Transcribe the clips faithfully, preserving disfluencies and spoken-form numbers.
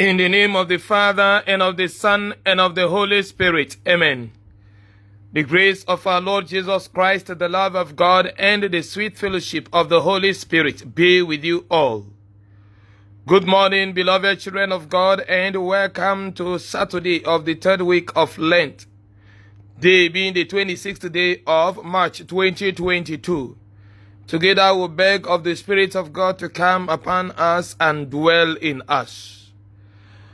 In the name of the Father, and of the Son, and of the Holy Spirit. Amen. The grace of our Lord Jesus Christ, the love of God, and the sweet fellowship of the Holy Spirit be with you all. Good morning, beloved children of God, and welcome to Saturday of the third week of Lent, day being the twenty-sixth day of March twenty twenty-two. Together we beg of the Spirit of God to come upon us and dwell in us.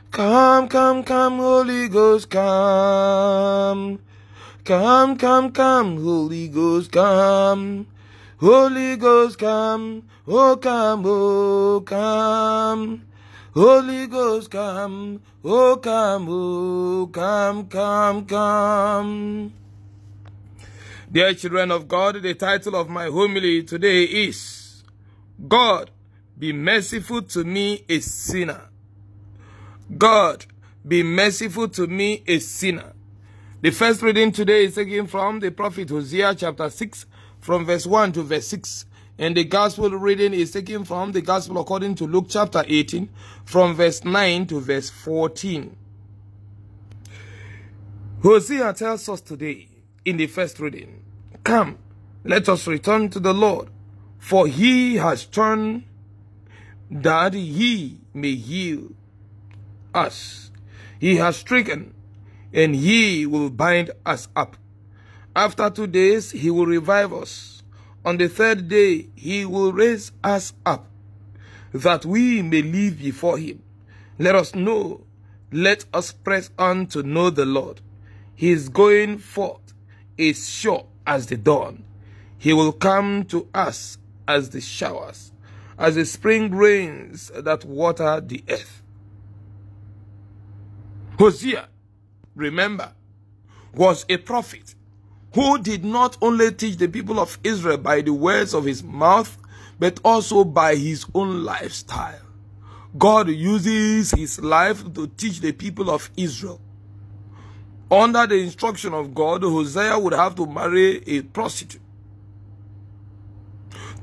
Come, come, come, Holy Ghost, come. Come, come, come, Holy Ghost, come. Holy Ghost, come. Oh, come, oh, come. Holy Ghost, come. Oh, come, oh, come, come, come. Dear children of God, the title of my homily today is, God, be merciful to me, a sinner. God, be merciful to me, a sinner. The first reading today is taken from the prophet Hosea chapter six, from verse one to verse six. And the gospel reading is taken from the gospel according to Luke chapter eighteen, from verse nine to verse fourteen. Hosea tells us today in the first reading, come, let us return to the Lord, for he has turned that he may heal us. He has stricken, and he will bind us up. After two days, he will revive us. On the third day, he will raise us up, that we may live before him. Let us know, let us press on to know the Lord. His going forth is sure as the dawn. He will come to us as the showers, as the spring rains that water the earth. Hosea, remember, was a prophet who did not only teach the people of Israel by the words of his mouth, but also by his own lifestyle. God uses his life to teach the people of Israel. Under the instruction of God, Hosea would have to marry a prostitute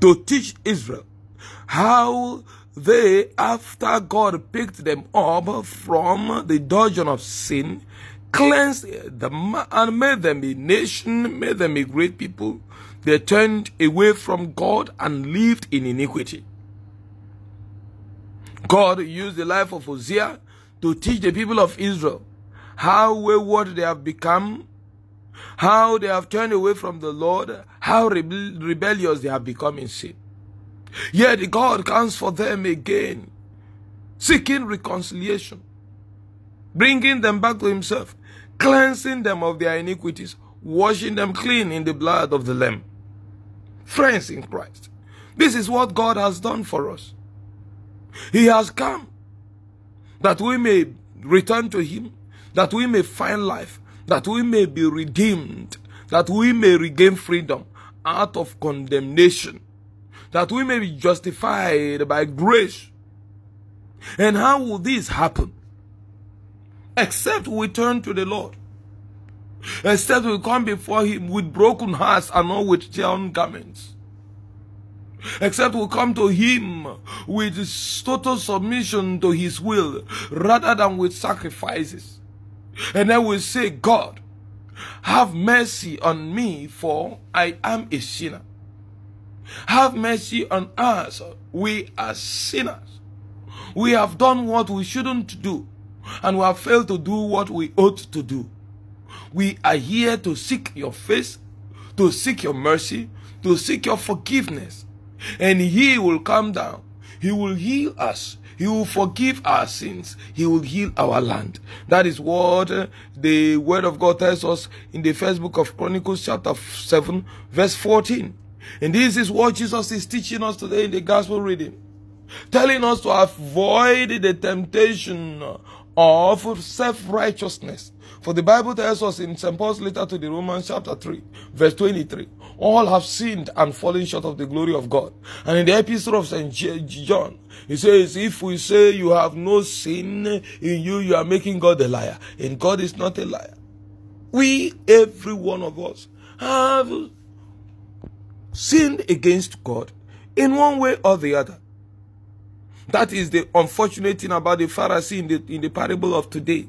to teach Israel how they, after God picked them up from the dungeon of sin, cleansed them and made them a nation, made them a great people, they turned away from God and lived in iniquity. God used the life of Hosea to teach the people of Israel how wayward they have become, how they have turned away from the Lord, how rebe- rebellious they have become in sin. Yet God comes for them again, seeking reconciliation, bringing them back to himself, cleansing them of their iniquities, washing them clean in the blood of the Lamb. Friends in Christ, this is what God has done for us. He has come that we may return to him, that we may find life, that we may be redeemed, that we may regain freedom out of condemnation, that we may be justified by grace. And how will this happen? Except we turn to the Lord. Except we come before him with broken hearts and not with torn garments. Except we come to him with total submission to his will rather than with sacrifices. And then we say, God, have mercy on me, for I am a sinner. Have mercy on us, we are sinners. We have done what we shouldn't do, and we have failed to do what we ought to do. We are here to seek your face, to seek your mercy, to seek your forgiveness. And he will come down. He will heal us. He will forgive our sins. He will heal our land. That is what the word of God tells us in the first book of Chronicles chapter seven, verse fourteen. And this is what Jesus is teaching us today in the gospel reading, telling us to avoid the temptation of self-righteousness. For the Bible tells us in Saint Paul's letter to the Romans chapter three, verse twenty-three, all have sinned and fallen short of the glory of God. And in the epistle of Saint John, he says, if we say you have no sin in you, you are making God a liar. And God is not a liar. We, every one of us, have sinned against God in one way or the other. That is the unfortunate thing about the Pharisee in the, in the parable of today,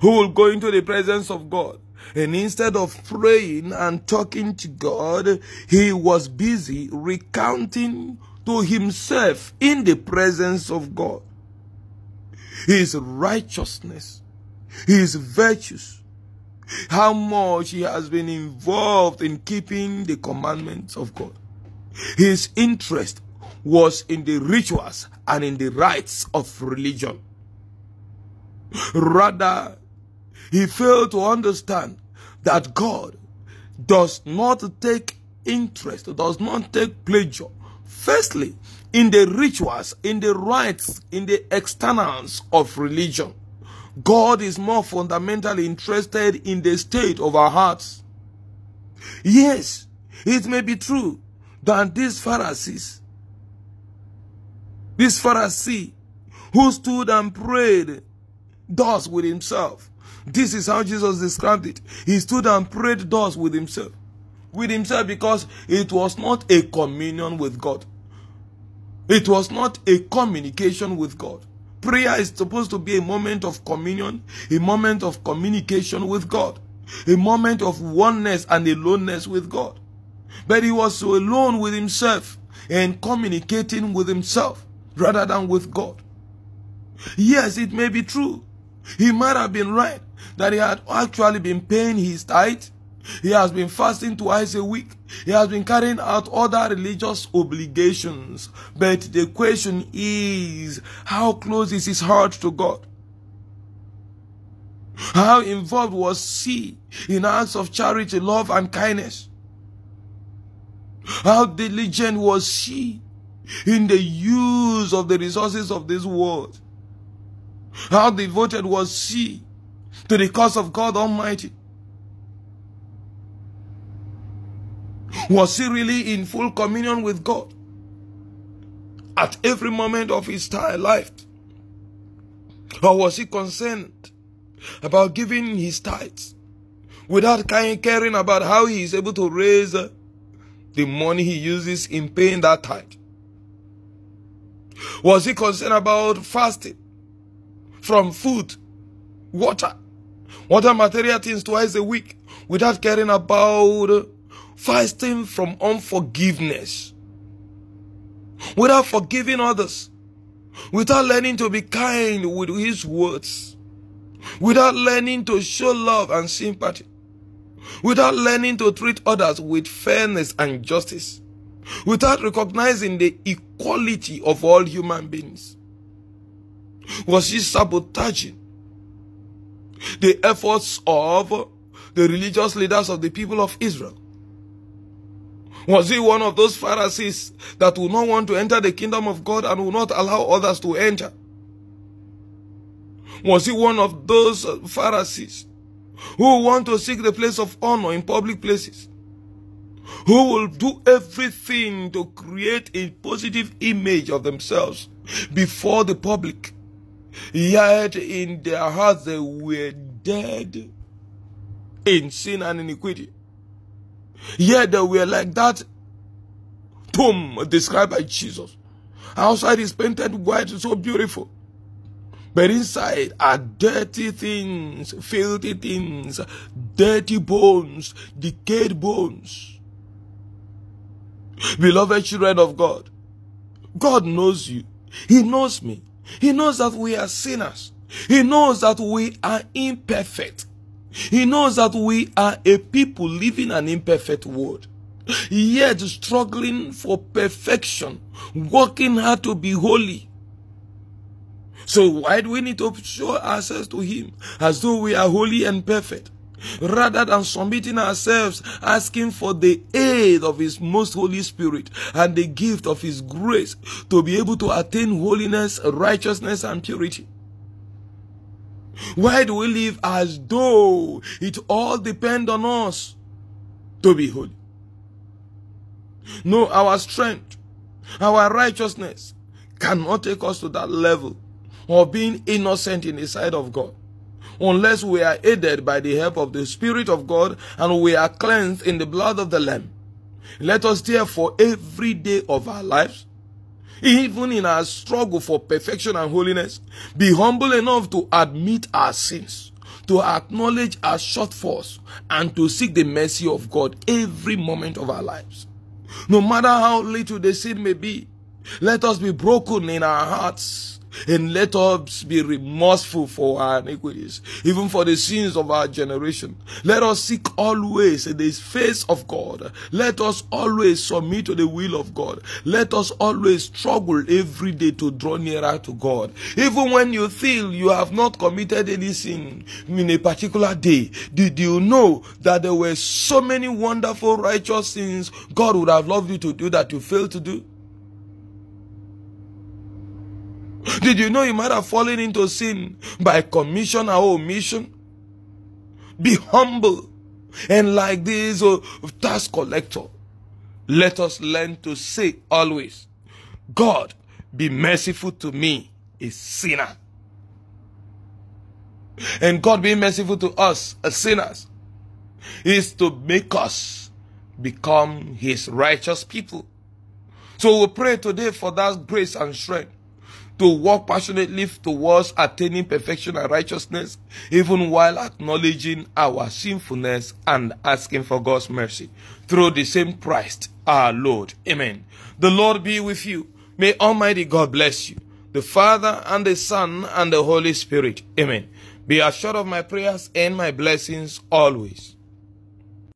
who will go into the presence of God. And instead of praying and talking to God, he was busy recounting to himself in the presence of God his righteousness, his virtues, how much he has been involved in keeping the commandments of God. His interest was in the rituals and in the rites of religion. Rather, he failed to understand that God does not take interest, does not take pleasure, firstly, in the rituals, in the rites, in the externals of religion. God is more fundamentally interested in the state of our hearts. Yes, it may be true that these Pharisees, this Pharisee who stood and prayed thus with himself, this is how Jesus described it. He stood and prayed thus with himself. With himself because it was not a communion with God. It was not a communication with God. Prayer is supposed to be a moment of communion, a moment of communication with God, a moment of oneness and aloneness with God. But he was so alone with himself and communicating with himself rather than with God. Yes, it may be true. He might have been right that he had actually been paying his tithe. He has been fasting twice a week. He has been carrying out other religious obligations. But the question is, how close is his heart to God? How involved was he in acts of charity, love, and kindness? How diligent was she in the use of the resources of this world? How devoted was she to the cause of God Almighty? Was he really in full communion with God at every moment of his entire life? Or was he concerned about giving his tithes without caring about how he is able to raise the money he uses in paying that tithe? Was he concerned about fasting from food, water, water material things twice a week without caring about fasting from unforgiveness, without forgiving others, without learning to be kind with his words, without learning to show love and sympathy, without learning to treat others with fairness and justice, without recognizing the equality of all human beings? Was he sabotaging the efforts of the religious leaders of the people of Israel? Was he one of those Pharisees that will not want to enter the kingdom of God and will not allow others to enter? Was he one of those Pharisees who want to seek the place of honor in public places, who will do everything to create a positive image of themselves before the public, yet in their hearts they were dead in sin and iniquity? Yet they were like that tomb described by Jesus. Outside is painted white, so beautiful. But inside are dirty things, filthy things, dirty bones, decayed bones. Beloved children of God, God knows you. He knows me. He knows that we are sinners. He knows that we are imperfect. He knows that we are a people living an imperfect world, yet struggling for perfection, working hard to be holy. So why do we need to show ourselves to him as though we are holy and perfect, rather than submitting ourselves, asking for the aid of his most Holy Spirit and the gift of his grace to be able to attain holiness, righteousness, and purity? Why do we live as though it all depends on us to be holy? No, our strength, our righteousness cannot take us to that level of being innocent in the sight of God, unless we are aided by the help of the Spirit of God and we are cleansed in the blood of the Lamb. Let us therefore every day of our lives even in our struggle for perfection and holiness, be humble enough to admit our sins, to acknowledge our shortfalls, and to seek the mercy of God every moment of our lives. No matter how little the sin may be, let us be broken in our hearts, and let us be remorseful for our iniquities, even for the sins of our generation. Let us seek always the face of God. Let us always submit to the will of God. Let us always struggle every day to draw nearer to God. Even when you feel you have not committed any sin in a particular day, did you know that there were so many wonderful righteous sins God would have loved you to do that you failed to do? Did you know you might have fallen into sin by commission or omission? Be humble, and like this oh, tax collector, let us learn to say always, God, be merciful to me, a sinner. And God being merciful to us as sinners is to make us become his righteous people. So we pray today for that grace and strength to walk passionately towards attaining perfection and righteousness, even while acknowledging our sinfulness and asking for God's mercy through the same Christ our Lord. Amen. The Lord be with you. May Almighty God bless you, the Father and the Son and the Holy Spirit. Amen. Be assured of my prayers and my blessings always.